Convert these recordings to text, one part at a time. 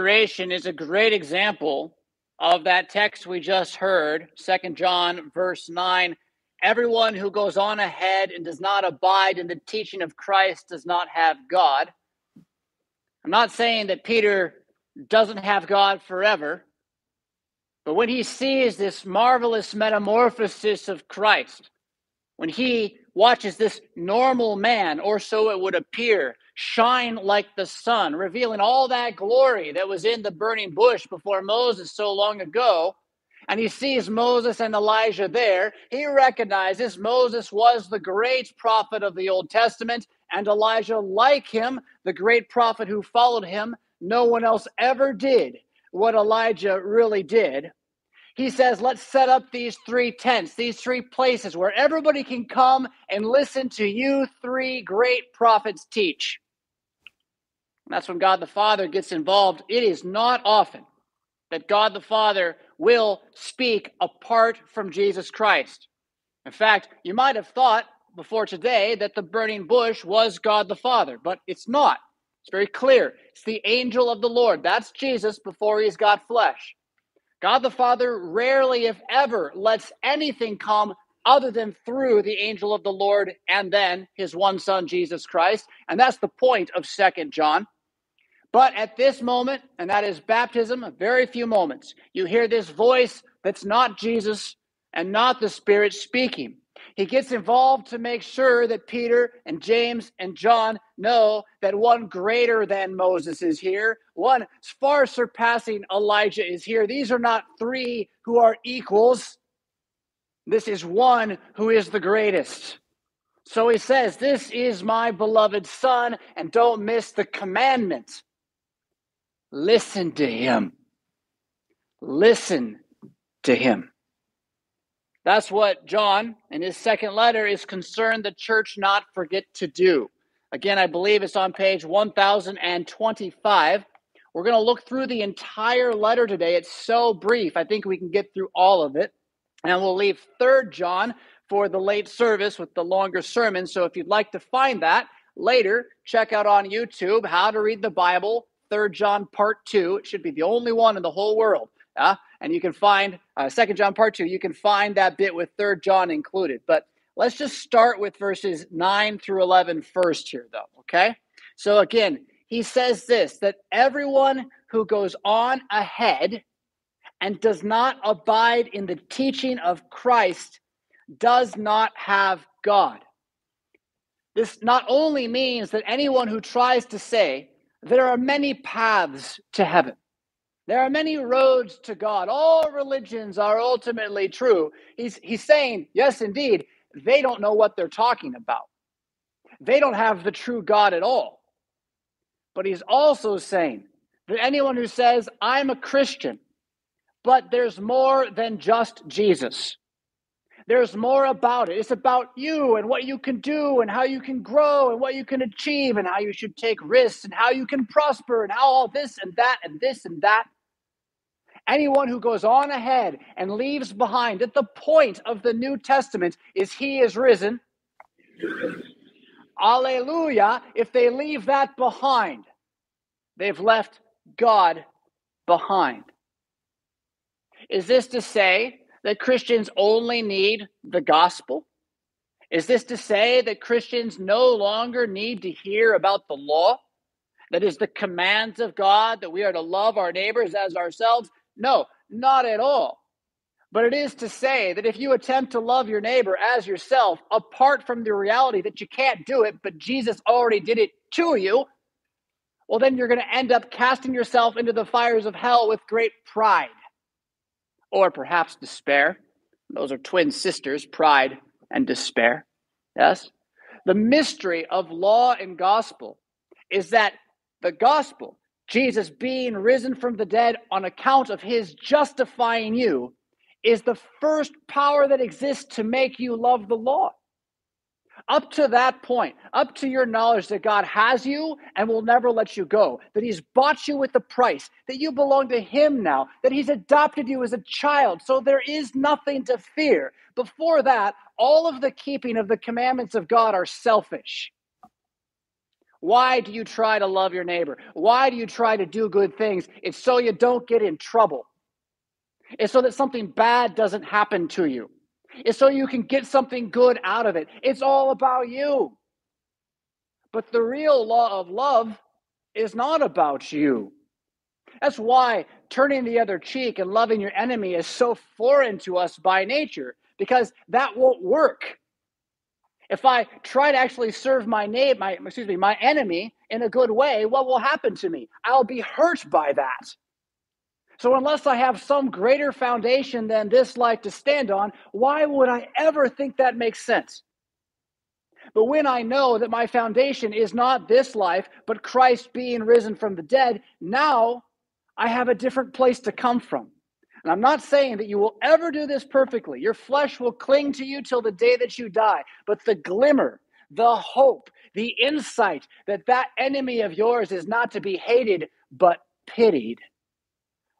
restoration is a great example of that text we just heard, 2 John verse 9. Everyone who goes on ahead and does not abide in the teaching of Christ does not have God. I'm not saying that Peter doesn't have God forever, but when he sees this marvelous metamorphosis of Christ, when he watches this normal man, or so it would appear, shine like the sun, revealing all that glory that was in the burning bush before Moses so long ago, and he sees Moses and Elijah there, he recognizes Moses was the great prophet of the Old Testament, and Elijah, like him, the great prophet who followed him. No one else ever did what Elijah really did. He says, let's set up these three tents, these three places where everybody can come and listen to you three great prophets teach. And that's when God the Father gets involved. It is not often that God the Father will speak apart from Jesus Christ. In fact, you might have thought before today that the burning bush was God the Father, but it's not. It's very clear. It's the angel of the Lord. That's Jesus before he's got flesh. God the Father rarely, if ever, lets anything come other than through the angel of the Lord and then his one son, Jesus Christ. And that's the point of 2 John. But at this moment, and that is baptism, very few moments, you hear this voice that's not Jesus and not the Spirit speaking. He gets involved to make sure that Peter and James and John know that one greater than Moses is here. One far surpassing Elijah is here. These are not three who are equals. This is one who is the greatest. So he says, this is my beloved son, and don't miss the commandment. Listen to him. Listen to him. That's what John, in his second letter, is concerned the church not forget to do. Again, I believe it's on page 1025. We're going to look through the entire letter today. It's so brief. I think we can get through all of it. And we'll leave 3 John for the late service with the longer sermon. So if you'd like to find that later, check out on YouTube, How to Read the Bible, 3 John Part 2. It should be the only one in the whole world. And you can find 2 John part 2, you can find that bit with 3 John included. But let's just start with verses 9 through 11 first here, though, okay? So again, he says this, that everyone who goes on ahead and does not abide in the teaching of Christ does not have God. This not only means that anyone who tries to say, there are many paths to heaven, there are many roads to God. All religions are ultimately true. He's saying, yes, indeed, they don't know what they're talking about. They don't have the true God at all. But he's also saying that anyone who says, I'm a Christian, but there's more than just Jesus. There's more about it. It's about you and what you can do and how you can grow and what you can achieve and how you should take risks and how you can prosper and how all this and that and this and that. Anyone who goes on ahead and leaves behind at the point of the New Testament is he is risen. Alleluia. If they leave that behind, they've left God behind. Is this to say that Christians only need the gospel? Is this to say that Christians no longer need to hear about the law? That is the commands of God, that we are to love our neighbors as ourselves? No, not at all. But it is to say that if you attempt to love your neighbor as yourself, apart from the reality that you can't do it, but Jesus already did it to you, well, then you're going to end up casting yourself into the fires of hell with great pride. Or perhaps despair. Those are twin sisters, pride and despair. Yes? The mystery of law and gospel is that the gospel, Jesus being risen from the dead on account of his justifying you, is the first power that exists to make you love the law. Up to that point, up to your knowledge that God has you and will never let you go, that he's bought you with the price, that you belong to him now, that he's adopted you as a child, so there is nothing to fear. Before that, all of the keeping of the commandments of God are selfish. Why do you try to love your neighbor? Why do you try to do good things? It's so you don't get in trouble. It's so that something bad doesn't happen to you. It's so you can get something good out of it. It's all about you. But the real law of love is not about you. That's why turning the other cheek and loving your enemy is so foreign to us by nature, because that won't work. If I try to actually serve my enemy in a good way, what will happen to me? I'll be hurt by that. So unless I have some greater foundation than this life to stand on, why would I ever think that makes sense? But when I know that my foundation is not this life, but Christ being risen from the dead, now I have a different place to come from. And I'm not saying that you will ever do this perfectly. Your flesh will cling to you till the day that you die. But the glimmer, the hope, the insight that that enemy of yours is not to be hated, but pitied,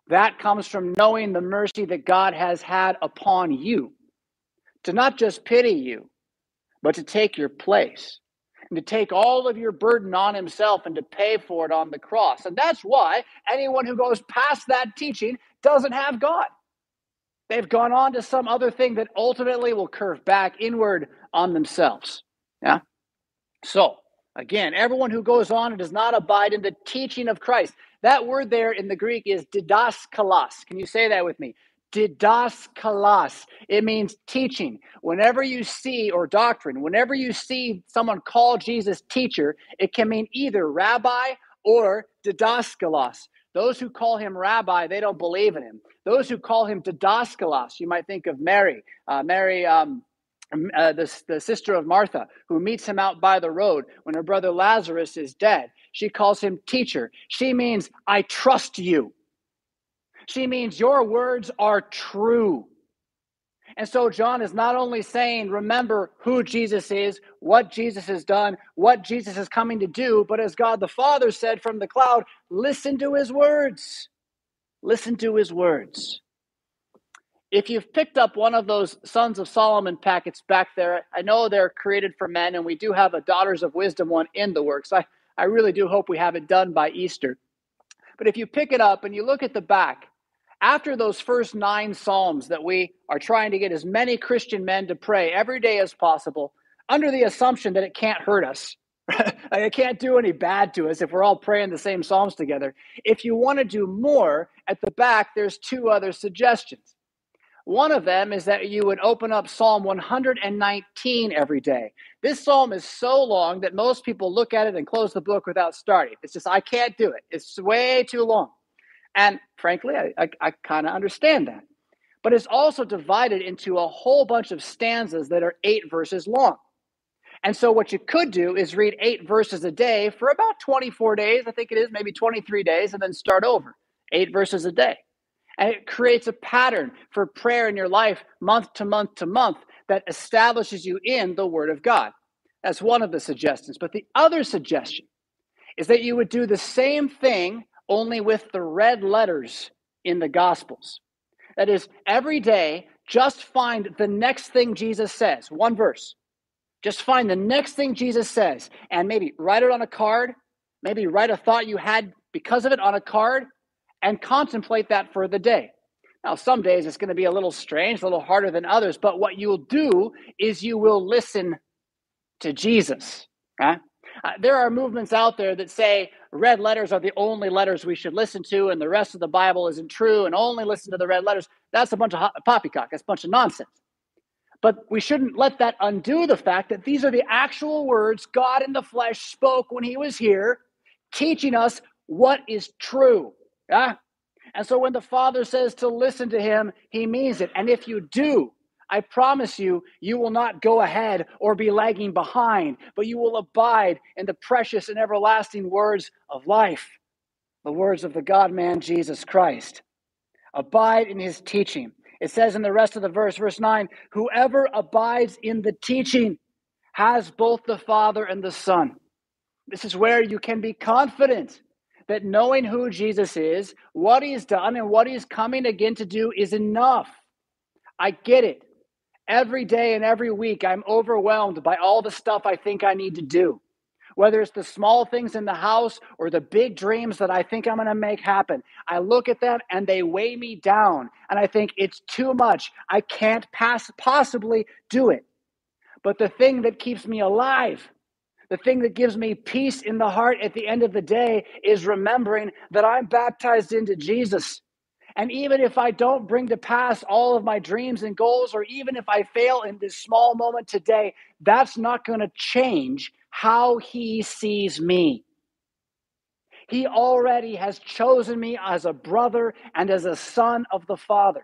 that comes from knowing the mercy that God has had upon you. To not just pity you, but to take your place and to take all of your burden on himself and to pay for it on the cross. And that's why anyone who goes past that teaching doesn't have God. They've gone on to some other thing that ultimately will curve back inward on themselves. Yeah. So again, everyone who goes on and does not abide in the teaching of Christ, that word there in the Greek is didaskalos. Can you say that with me? Didaskalos. It means teaching. Whenever you see, or doctrine, whenever you see someone call Jesus teacher, it can mean either rabbi or didaskalos. Those who call him rabbi, they don't believe in him. Those who call him didaskalos, you might think of Mary. Mary, the sister of Martha, who meets him out by the road when her brother Lazarus is dead. She calls him teacher. She means, I trust you. She means your words are true. And so John is not only saying, remember who Jesus is, what Jesus has done, what Jesus is coming to do, but as God the Father said from the cloud, listen to his words. Listen to his words. If you've picked up one of those Sons of Solomon packets back there, I know they're created for men, and we do have a Daughters of Wisdom one in the works. I really do hope we have it done by Easter. But if you pick it up and you look at the back, after those first 9 Psalms that we are trying to get as many Christian men to pray every day as possible, under the assumption that it can't hurt us, it can't do any bad to us if we're all praying the same Psalms together. If you want to do more, at the back, there's 2 other suggestions. One of them is that you would open up Psalm 119 every day. This psalm is so long that most people look at it and close the book without starting. It's just, I can't do it. It's way too long. And frankly, I kind of understand that. But it's also divided into a whole bunch of stanzas that are 8 verses long. And so what you could do is read 8 verses a day for about 24 days, I think it is, maybe 23 days, and then start over. 8 verses a day. And it creates a pattern for prayer in your life month to month to month that establishes you in the Word of God. That's one of the suggestions. But the other suggestion is that you would do the same thing only with the red letters in the Gospels. That is, every day, just find the next thing Jesus says, one verse. Just find the next thing Jesus says and maybe write it on a card, maybe write a thought you had because of it on a card, and contemplate that for the day. Now, some days it's going to be a little strange, a little harder than others, but what you'll do is you will listen to Jesus. Right? There are movements out there that say red letters are the only letters we should listen to, and the rest of the Bible isn't true, and only listen to the red letters. That's a bunch of poppycock. That's a bunch of nonsense. But we shouldn't let that undo the fact that these are the actual words God in the flesh spoke when he was here, teaching us what is true. Yeah? And so when the Father says to listen to him, he means it. And if you do, I promise you, you will not go ahead or be lagging behind, but you will abide in the precious and everlasting words of life, the words of the God-man Jesus Christ. Abide in his teaching. It says in the rest of the verse, verse 9, whoever abides in the teaching has both the Father and the Son. This is where you can be confident that knowing who Jesus is, what he's done, and what he's coming again to do is enough. I get it. Every day and every week, I'm overwhelmed by all the stuff I think I need to do. Whether it's the small things in the house or the big dreams that I think I'm going to make happen, I look at them and they weigh me down. And I think it's too much. I can't possibly do it. But the thing that keeps me alive, the thing that gives me peace in the heart at the end of the day is remembering that I'm baptized into Jesus. And even if I don't bring to pass all of my dreams and goals, or even if I fail in this small moment today, that's not going to change how he sees me. He already has chosen me as a brother and as a son of the Father.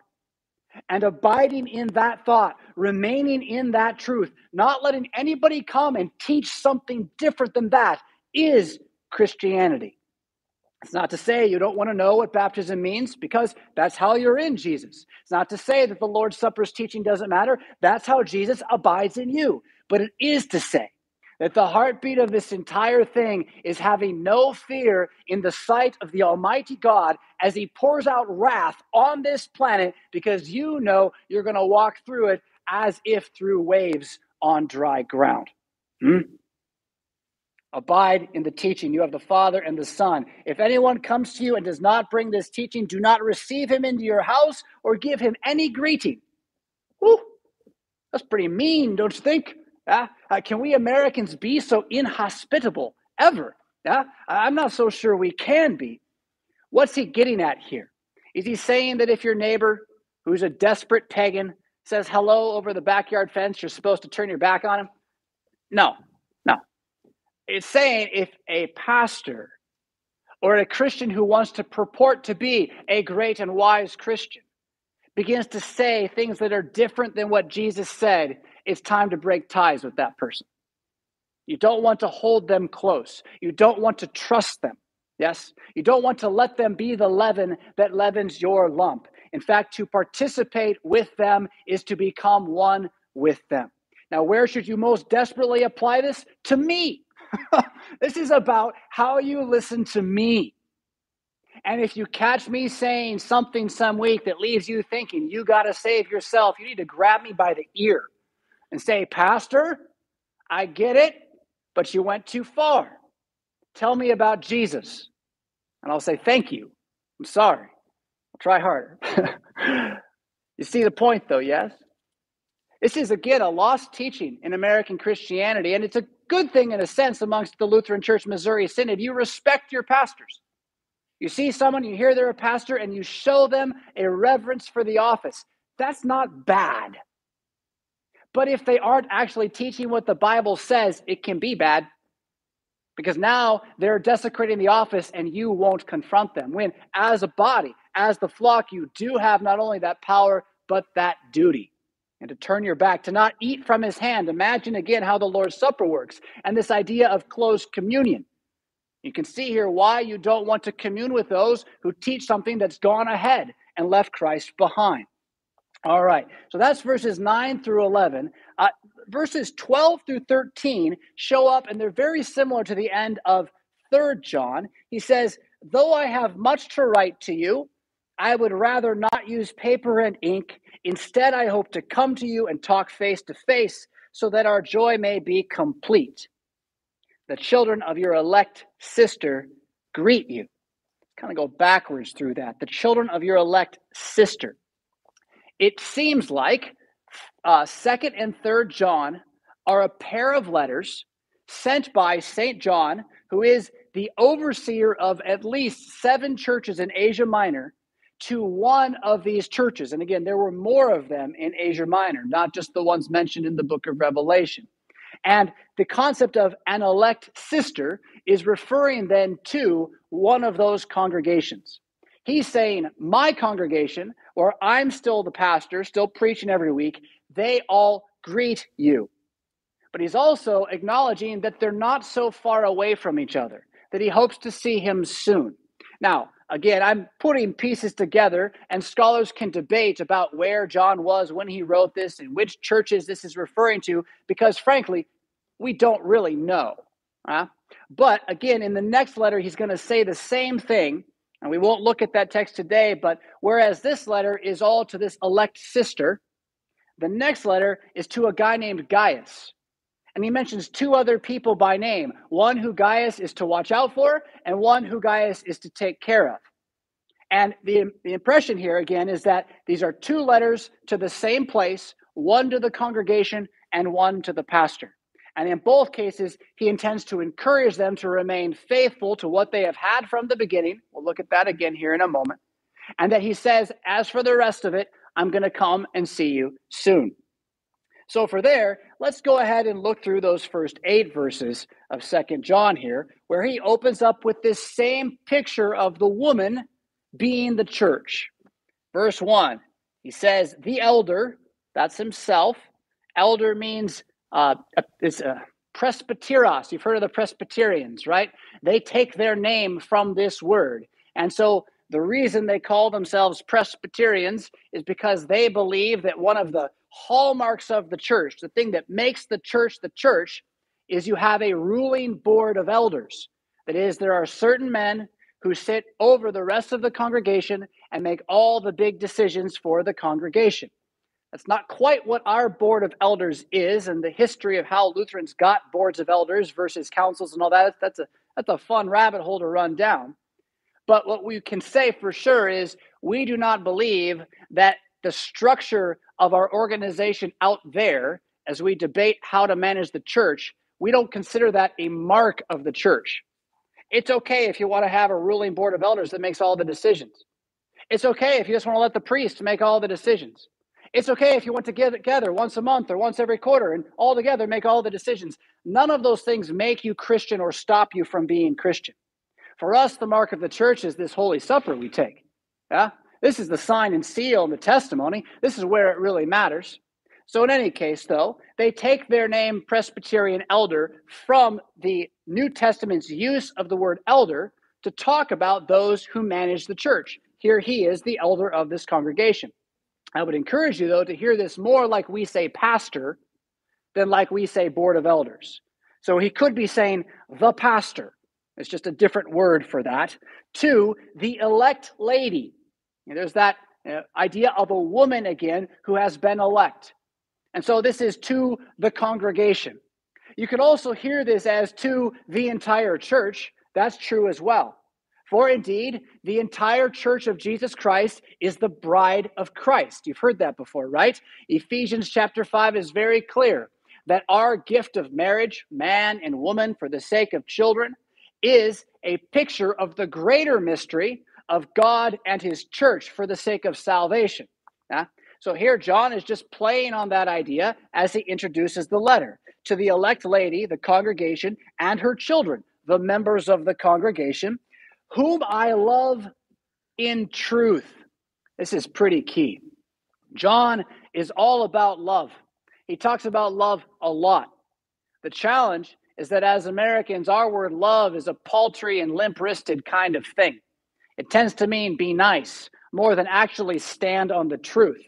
And abiding in that thought, remaining in that truth, not letting anybody come and teach something different than that, is Christianity. It's not to say you don't want to know what baptism means, because that's how you're in Jesus. It's not to say that the Lord's Supper's teaching doesn't matter. That's how Jesus abides in you. But it is to say that the heartbeat of this entire thing is having no fear in the sight of the Almighty God as he pours out wrath on this planet, because you know you're going to walk through it as if through waves on dry ground. Abide in the teaching. You have the Father and the Son. If anyone comes to you and does not bring this teaching, do not receive him into your house or give him any greeting. Whew, that's pretty mean, don't you think? Can we Americans be so inhospitable ever? I'm not so sure we can be. What's he getting at here? Is he saying that if your neighbor, who's a desperate pagan, says hello over the backyard fence, you're supposed to turn your back on him? No. It's saying if a pastor or a Christian who wants to purport to be a great and wise Christian begins to say things that are different than what Jesus said, it's time to break ties with that person. You don't want to hold them close. You don't want to trust them. Yes? You don't want to let them be the leaven that leavens your lump. In fact, to participate with them is to become one with them. Now, where should you most desperately apply this? To me. This is about how you listen to me. And if you catch me saying something some week that leaves you thinking, you got to save yourself, you need to grab me by the ear and say, Pastor, I get it, but you went too far. Tell me about Jesus. And I'll say, thank you. I'm sorry. I'll try harder. You see the point, though, yes? This is, again, a lost teaching in American Christianity. And it's a good thing, in a sense, amongst the Lutheran Church Missouri Synod. You respect your pastors. You see someone, you hear they're a pastor, and you show them a reverence for the office. That's not bad. But if they aren't actually teaching what the Bible says, it can be bad, because now they're desecrating the office and you won't confront them. When, as a body, as the flock, you do have not only that power, but that duty. And to turn your back, to not eat from his hand. Imagine again how the Lord's Supper works and this idea of close communion. You can see here why you don't want to commune with those who teach something that's gone ahead and left Christ behind. All right, so that's verses 9 through 11. Verses 12 through 13 show up, and they're very similar to the end of 3 John. He says, though I have much to write to you, I would rather not use paper and ink. Instead, I hope to come to you and talk face to face so that our joy may be complete. The children of your elect sister greet you. Kind of go backwards through that. The children of your elect sister. It seems like 2nd and 3rd John are a pair of letters sent by St. John, who is the overseer of at least 7 churches in Asia Minor, to one of these churches. And again, there were more of them in Asia Minor, not just the ones mentioned in the book of Revelation. And the concept of an elect sister is referring then to one of those congregations. He's saying, my congregation, or I'm still the pastor, still preaching every week, they all greet you. But he's also acknowledging that they're not so far away from each other, that he hopes to see him soon. Now, again, I'm putting pieces together, and scholars can debate about where John was when he wrote this and which churches this is referring to, because frankly, we don't really know. But again, in the next letter, he's going to say the same thing. And we won't look at that text today, but whereas this letter is all to this elect sister, the next letter is to a guy named Gaius. And he mentions two other people by name, one who Gaius is to watch out for and one who Gaius is to take care of. And the impression here, again, is that these are two letters to the same place, one to the congregation and one to the pastor. And in both cases, he intends to encourage them to remain faithful to what they have had from the beginning. We'll look at that again here in a moment. And that he says, as for the rest of it, I'm going to come and see you soon. So for there, let's go ahead and look through those first 8 verses of 2 John here, where he opens up with this same picture of the woman being the church. Verse 1, he says, the elder, that's himself. Elder means it's a presbyteros. You've heard of the Presbyterians, right? They take their name from this word. And so the reason they call themselves Presbyterians is because they believe that one of the hallmarks of the church, the thing that makes the church, is you have a ruling board of elders. That is, there are certain men who sit over the rest of the congregation and make all the big decisions for the congregation. That's not quite what our board of elders is, and the history of how Lutherans got boards of elders versus councils and all that. That's a fun rabbit hole to run down. But what we can say for sure is we do not believe that the structure of our organization out there, as we debate how to manage the church, we don't consider that a mark of the church. It's okay if you want to have a ruling board of elders that makes all the decisions. It's okay if you just want to let the priest make all the decisions. It's okay if you want to get together once a month or once every quarter and all together make all the decisions. None of those things make you Christian or stop you from being Christian. For us, the mark of the church is this Holy Supper we take. Yeah? This is the sign and seal and the testimony. This is where it really matters. So in any case, though, they take their name Presbyterian elder from the New Testament's use of the word elder to talk about those who manage the church. Here he is, the elder of this congregation. I would encourage you, though, to hear this more like we say pastor than like we say board of elders. So he could be saying the pastor. It's just a different word for that. 2, the elect lady. And there's that idea of a woman again who has been elect. And so this is to the congregation. You can also hear this as to the entire church. That's true as well. For indeed, the entire church of Jesus Christ is the bride of Christ. You've heard that before, right? Ephesians chapter 5 is very clear that our gift of marriage, man and woman for the sake of children, is a picture of the greater mystery of God and his church for the sake of salvation. So here John is just playing on that idea as he introduces the letter to the elect lady, the congregation, and her children, the members of the congregation, whom I love in truth. This is pretty key. John is all about love. He talks about love a lot. The challenge is that as Americans, our word love is a paltry and limp-wristed kind of thing. It tends to mean be nice more than actually stand on the truth.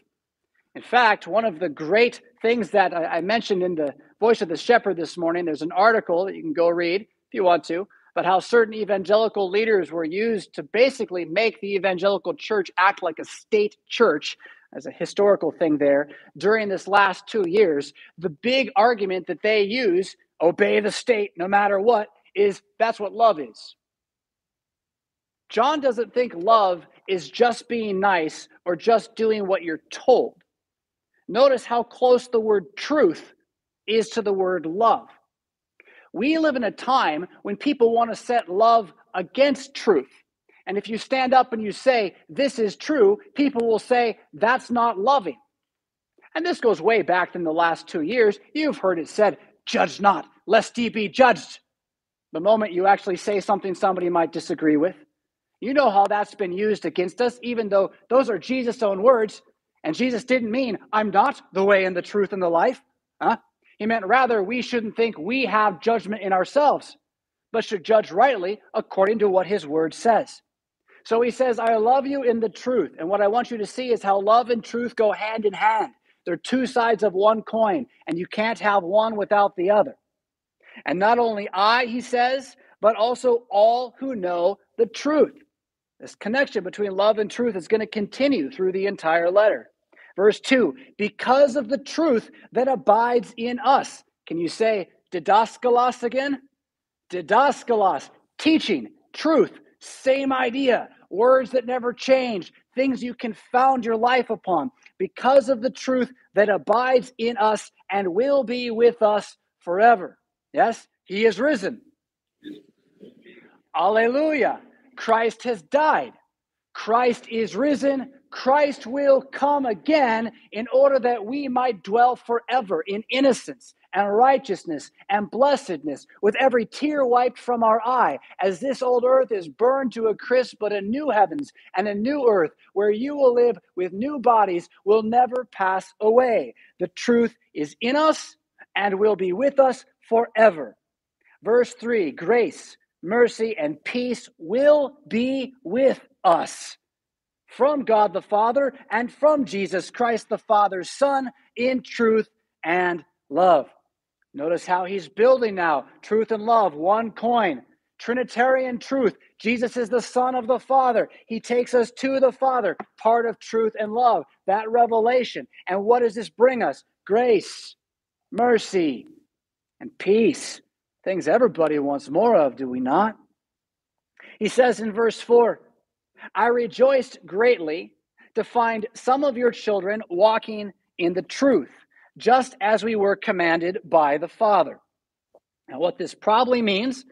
In fact, one of the great things that I mentioned in the Voice of the Shepherd this morning, there's an article that you can go read if you want to, but how certain evangelical leaders were used to basically make the evangelical church act like a state church, as a historical thing there, during this last 2 years. The big argument that they use, obey the state no matter what, is that's what love is. John doesn't think love is just being nice or just doing what you're told. Notice how close the word truth is to the word love. We live in a time when people want to set love against truth. And if you stand up and you say, this is true, people will say, that's not loving. And this goes way back in the last 2 years. You've heard it said, judge not, lest ye be judged. The moment you actually say something somebody might disagree with. You know how that's been used against us, even though those are Jesus' own words. And Jesus didn't mean, I'm not the way and the truth and the life. He meant rather we shouldn't think we have judgment in ourselves, but should judge rightly according to what his word says. So he says, I love you in the truth. And what I want you to see is how love and truth go hand in hand. They're two sides of one coin, and you can't have one without the other. And not only I, he says, but also all who know the truth. This connection between love and truth is going to continue through the entire letter. Verse 2, because of the truth that abides in us. Can you say Didaskalos again. Didaskalos, teaching, truth, same idea, words that never change, things you can found your life upon because of the truth that abides in us and will be with us forever. Yes, he is risen. Alleluia. Christ has died. Christ is risen. Christ will come again in order that we might dwell forever in innocence and righteousness and blessedness, with every tear wiped from our eye, as this old earth is burned to a crisp, but a new heavens and a new earth where you will live with new bodies will never pass away. The truth is in us and will be with us forever. Verse 3, grace, mercy, and peace will be with us from God the Father and from Jesus Christ the Father's Son, in truth and love. Notice how he's building now. Truth and love, one coin. Trinitarian truth. Jesus is the Son of the Father. He takes us to the Father. Part of truth and love, that revelation. And what does this bring us? Grace, mercy, and peace. Things everybody wants more of, do we not? He says in verse 4, I rejoiced greatly to find some of your children walking in the truth, just as we were commanded by the Father. Now, what this probably means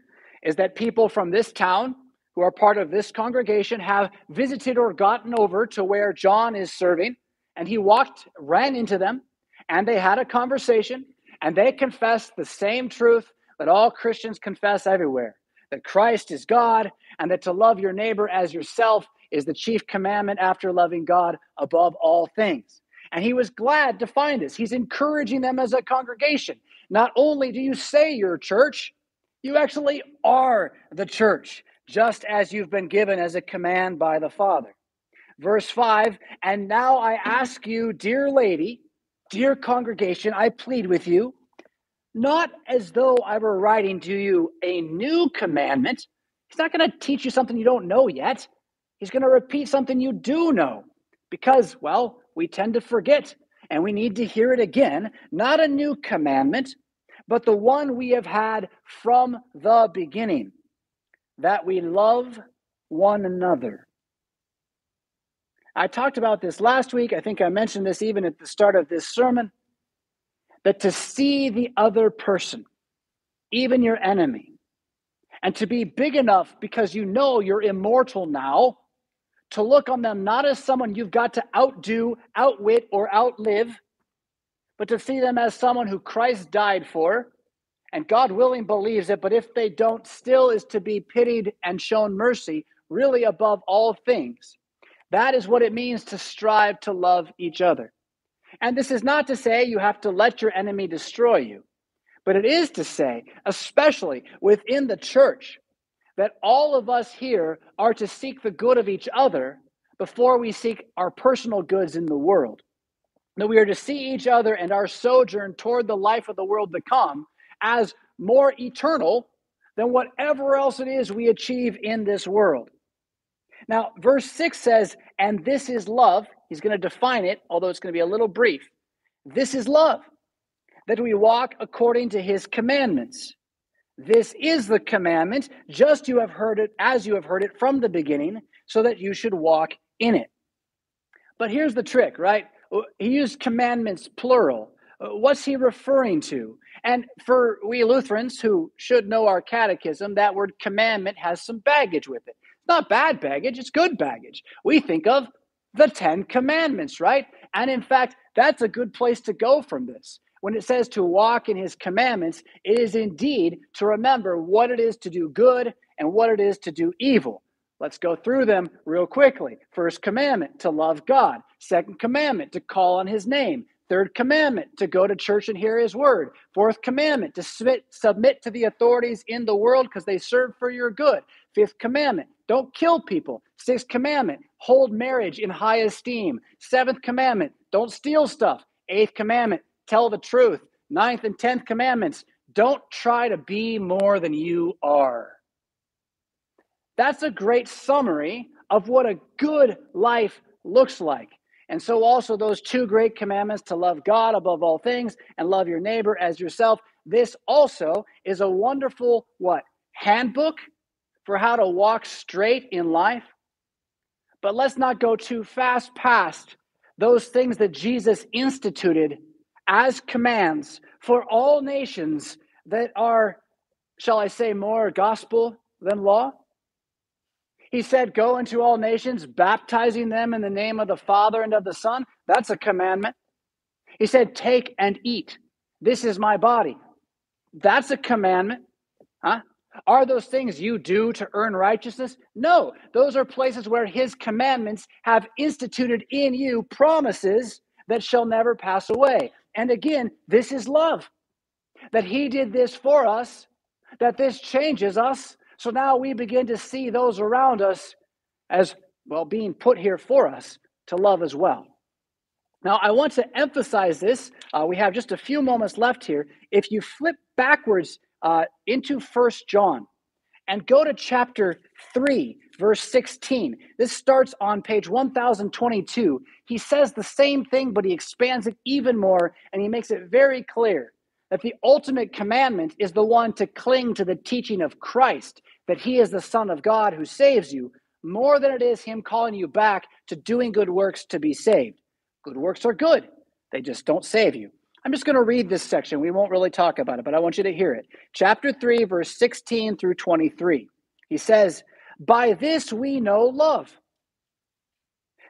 is that people from this town who are part of this congregation have visited or gotten over to where John is serving, and he ran into them, and they had a conversation, and they confessed the same truth that all Christians confess everywhere, that Christ is God, and that to love your neighbor as yourself is the chief commandment after loving God above all things. And he was glad to find this. He's encouraging them as a congregation. Not only do you say you're church, you actually are the church, just as you've been given as a command by the Father. Verse 5, and now I ask you, dear lady, dear congregation, I plead with you, not as though I were writing to you a new commandment. He's not going to teach you something you don't know yet. He's going to repeat something you do know because, well, we tend to forget, and we need to hear it again. Not a new commandment, but the one we have had from the beginning, that we love one another. I talked about this last week. I think I mentioned this even at the start of this sermon, that to see the other person, even your enemy, and to be big enough because you know you're immortal now, to look on them not as someone you've got to outdo, outwit, or outlive, but to see them as someone who Christ died for, and God willing believes it, but if they don't, still is to be pitied and shown mercy, really above all things. That is what it means to strive to love each other. And this is not to say you have to let your enemy destroy you, but it is to say, especially within the church, that all of us here are to seek the good of each other before we seek our personal goods in the world. That we are to see each other and our sojourn toward the life of the world to come as more eternal than whatever else it is we achieve in this world. Now, verse 6 says, and this is love. He's going to define it, although it's going to be a little brief. This is love, that we walk according to his commandments. This is the commandment, just you have heard it, as you have heard it from the beginning, so that you should walk in it. But here's the trick, right? He used commandments plural. What's he referring to? And for we Lutherans who should know our catechism, that word commandment has some baggage with it. Not bad baggage, it's good baggage. We think of the 10 commandments, right? And in fact, that's a good place to go from this. When it says to walk in his commandments, it is indeed to remember what it is to do good and what it is to do evil. Let's go through them real quickly. First commandment, to love God. Second commandment, to call on his name. Third commandment, to go to church and hear his word. Fourth commandment, to submit to the authorities in the world because they serve for your good. Fifth commandment, don't kill people. Sixth commandment, hold marriage in high esteem. Seventh commandment, don't steal stuff. Eighth commandment, tell the truth. Ninth and 10th commandments, don't try to be more than you are. That's a great summary of what a good life looks like. And so also those two great commandments to love God above all things and love your neighbor as yourself. This also is a wonderful, what? Handbook for how to walk straight in life. But let's not go too fast past those things that Jesus instituted as commands for all nations that are, shall I say, more gospel than law. He said, go into all nations, baptizing them in the name of the Father and of the Son. That's a commandment. He said, take and eat. This is my body. That's a commandment. Huh? Are those things you do to earn righteousness? No, those are places where his commandments have instituted in you promises that shall never pass away. And again, this is love. That he did this for us, that this changes us. So now we begin to see those around us as, well, being put here for us to love as well. Now, I want to emphasize this. We have just a few moments left here. If you flip backwards into 1 John and go to chapter 3, verse 16, this starts on page 1022. He says the same thing, but he expands it even more, and he makes it very clear that the ultimate commandment is the one to cling to the teaching of Christ, that he is the Son of God who saves you, more than it is him calling you back to doing good works to be saved. Good works are good. They just don't save you. I'm just going to read this section. We won't really talk about it, but I want you to hear it. Chapter 3, verse 16 through 23. He says, by this we know love,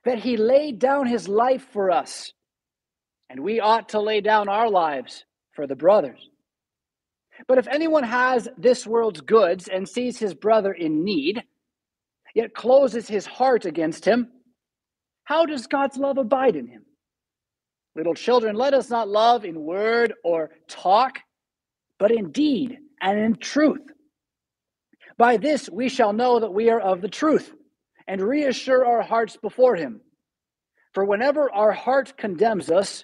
that he laid down his life for us, and we ought to lay down our lives for the brothers. But if anyone has this world's goods and sees his brother in need, yet closes his heart against him, how does God's love abide in him? Little children, let us not love in word or talk, but in deed and in truth. By this we shall know that we are of the truth, and reassure our hearts before him. For whenever our heart condemns us,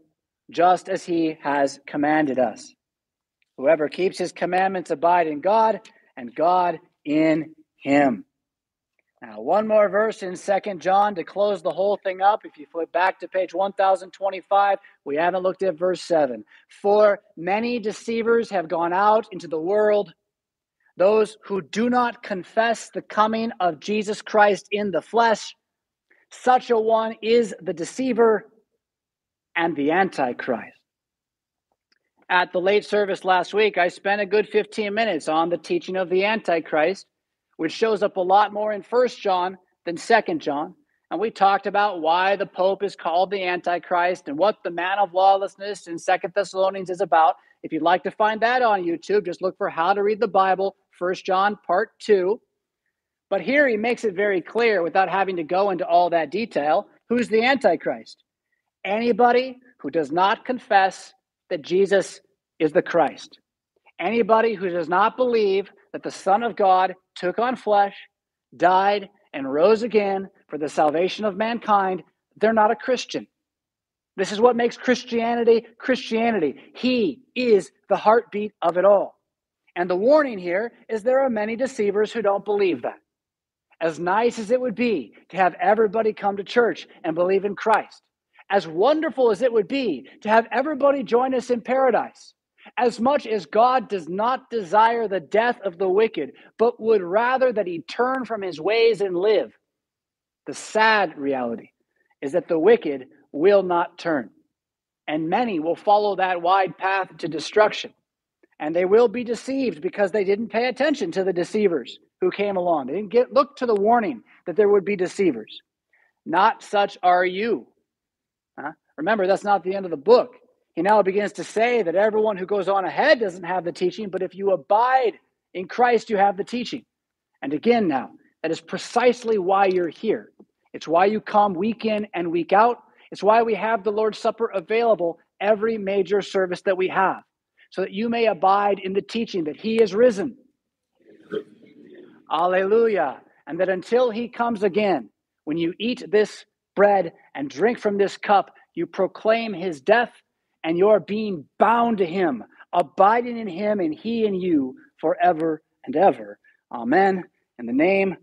just as he has commanded us. Whoever keeps his commandments abide in God, and God in him. Now, one more verse in 2 John to close the whole thing up. If you flip back to page 1025, we haven't looked at verse 7. For many deceivers have gone out into the world, those who do not confess the coming of Jesus Christ in the flesh. Such a one is the deceiver and the Antichrist. At the late service last week, I spent a good 15 minutes on the teaching of the Antichrist, which shows up a lot more in 1 John than 2 John. And we talked about why the Pope is called the Antichrist and what the man of lawlessness in 2 Thessalonians is about. If you'd like to find that on YouTube, just look for How to Read the Bible, 1 John Part 2. But here he makes it very clear, without having to go into all that detail, who's the Antichrist. Anybody who does not confess that Jesus is the Christ. Anybody who does not believe that the Son of God took on flesh, died, and rose again for the salvation of mankind, they're not a Christian. This is what makes Christianity Christianity. He is the heartbeat of it all. And the warning here is there are many deceivers who don't believe that. As nice as it would be to have everybody come to church and believe in Christ, as wonderful as it would be to have everybody join us in paradise, as much as God does not desire the death of the wicked, but would rather that he turn from his ways and live, the sad reality is that the wicked will not turn. And many will follow that wide path to destruction. And they will be deceived because they didn't pay attention to the deceivers who came along. They didn't look to the warning that there would be deceivers. Not such are you. Remember, that's not the end of the book. He now begins to say that everyone who goes on ahead doesn't have the teaching, but if you abide in Christ, you have the teaching. And again now, that is precisely why you're here. It's why you come week in and week out. It's why we have the Lord's Supper available every major service that we have, so that you may abide in the teaching that he is risen. Alleluia. And that until he comes again, when you eat this bread and drink from this cup, you proclaim his death and your being bound to him, abiding in him and he in you forever and ever. Amen. In the name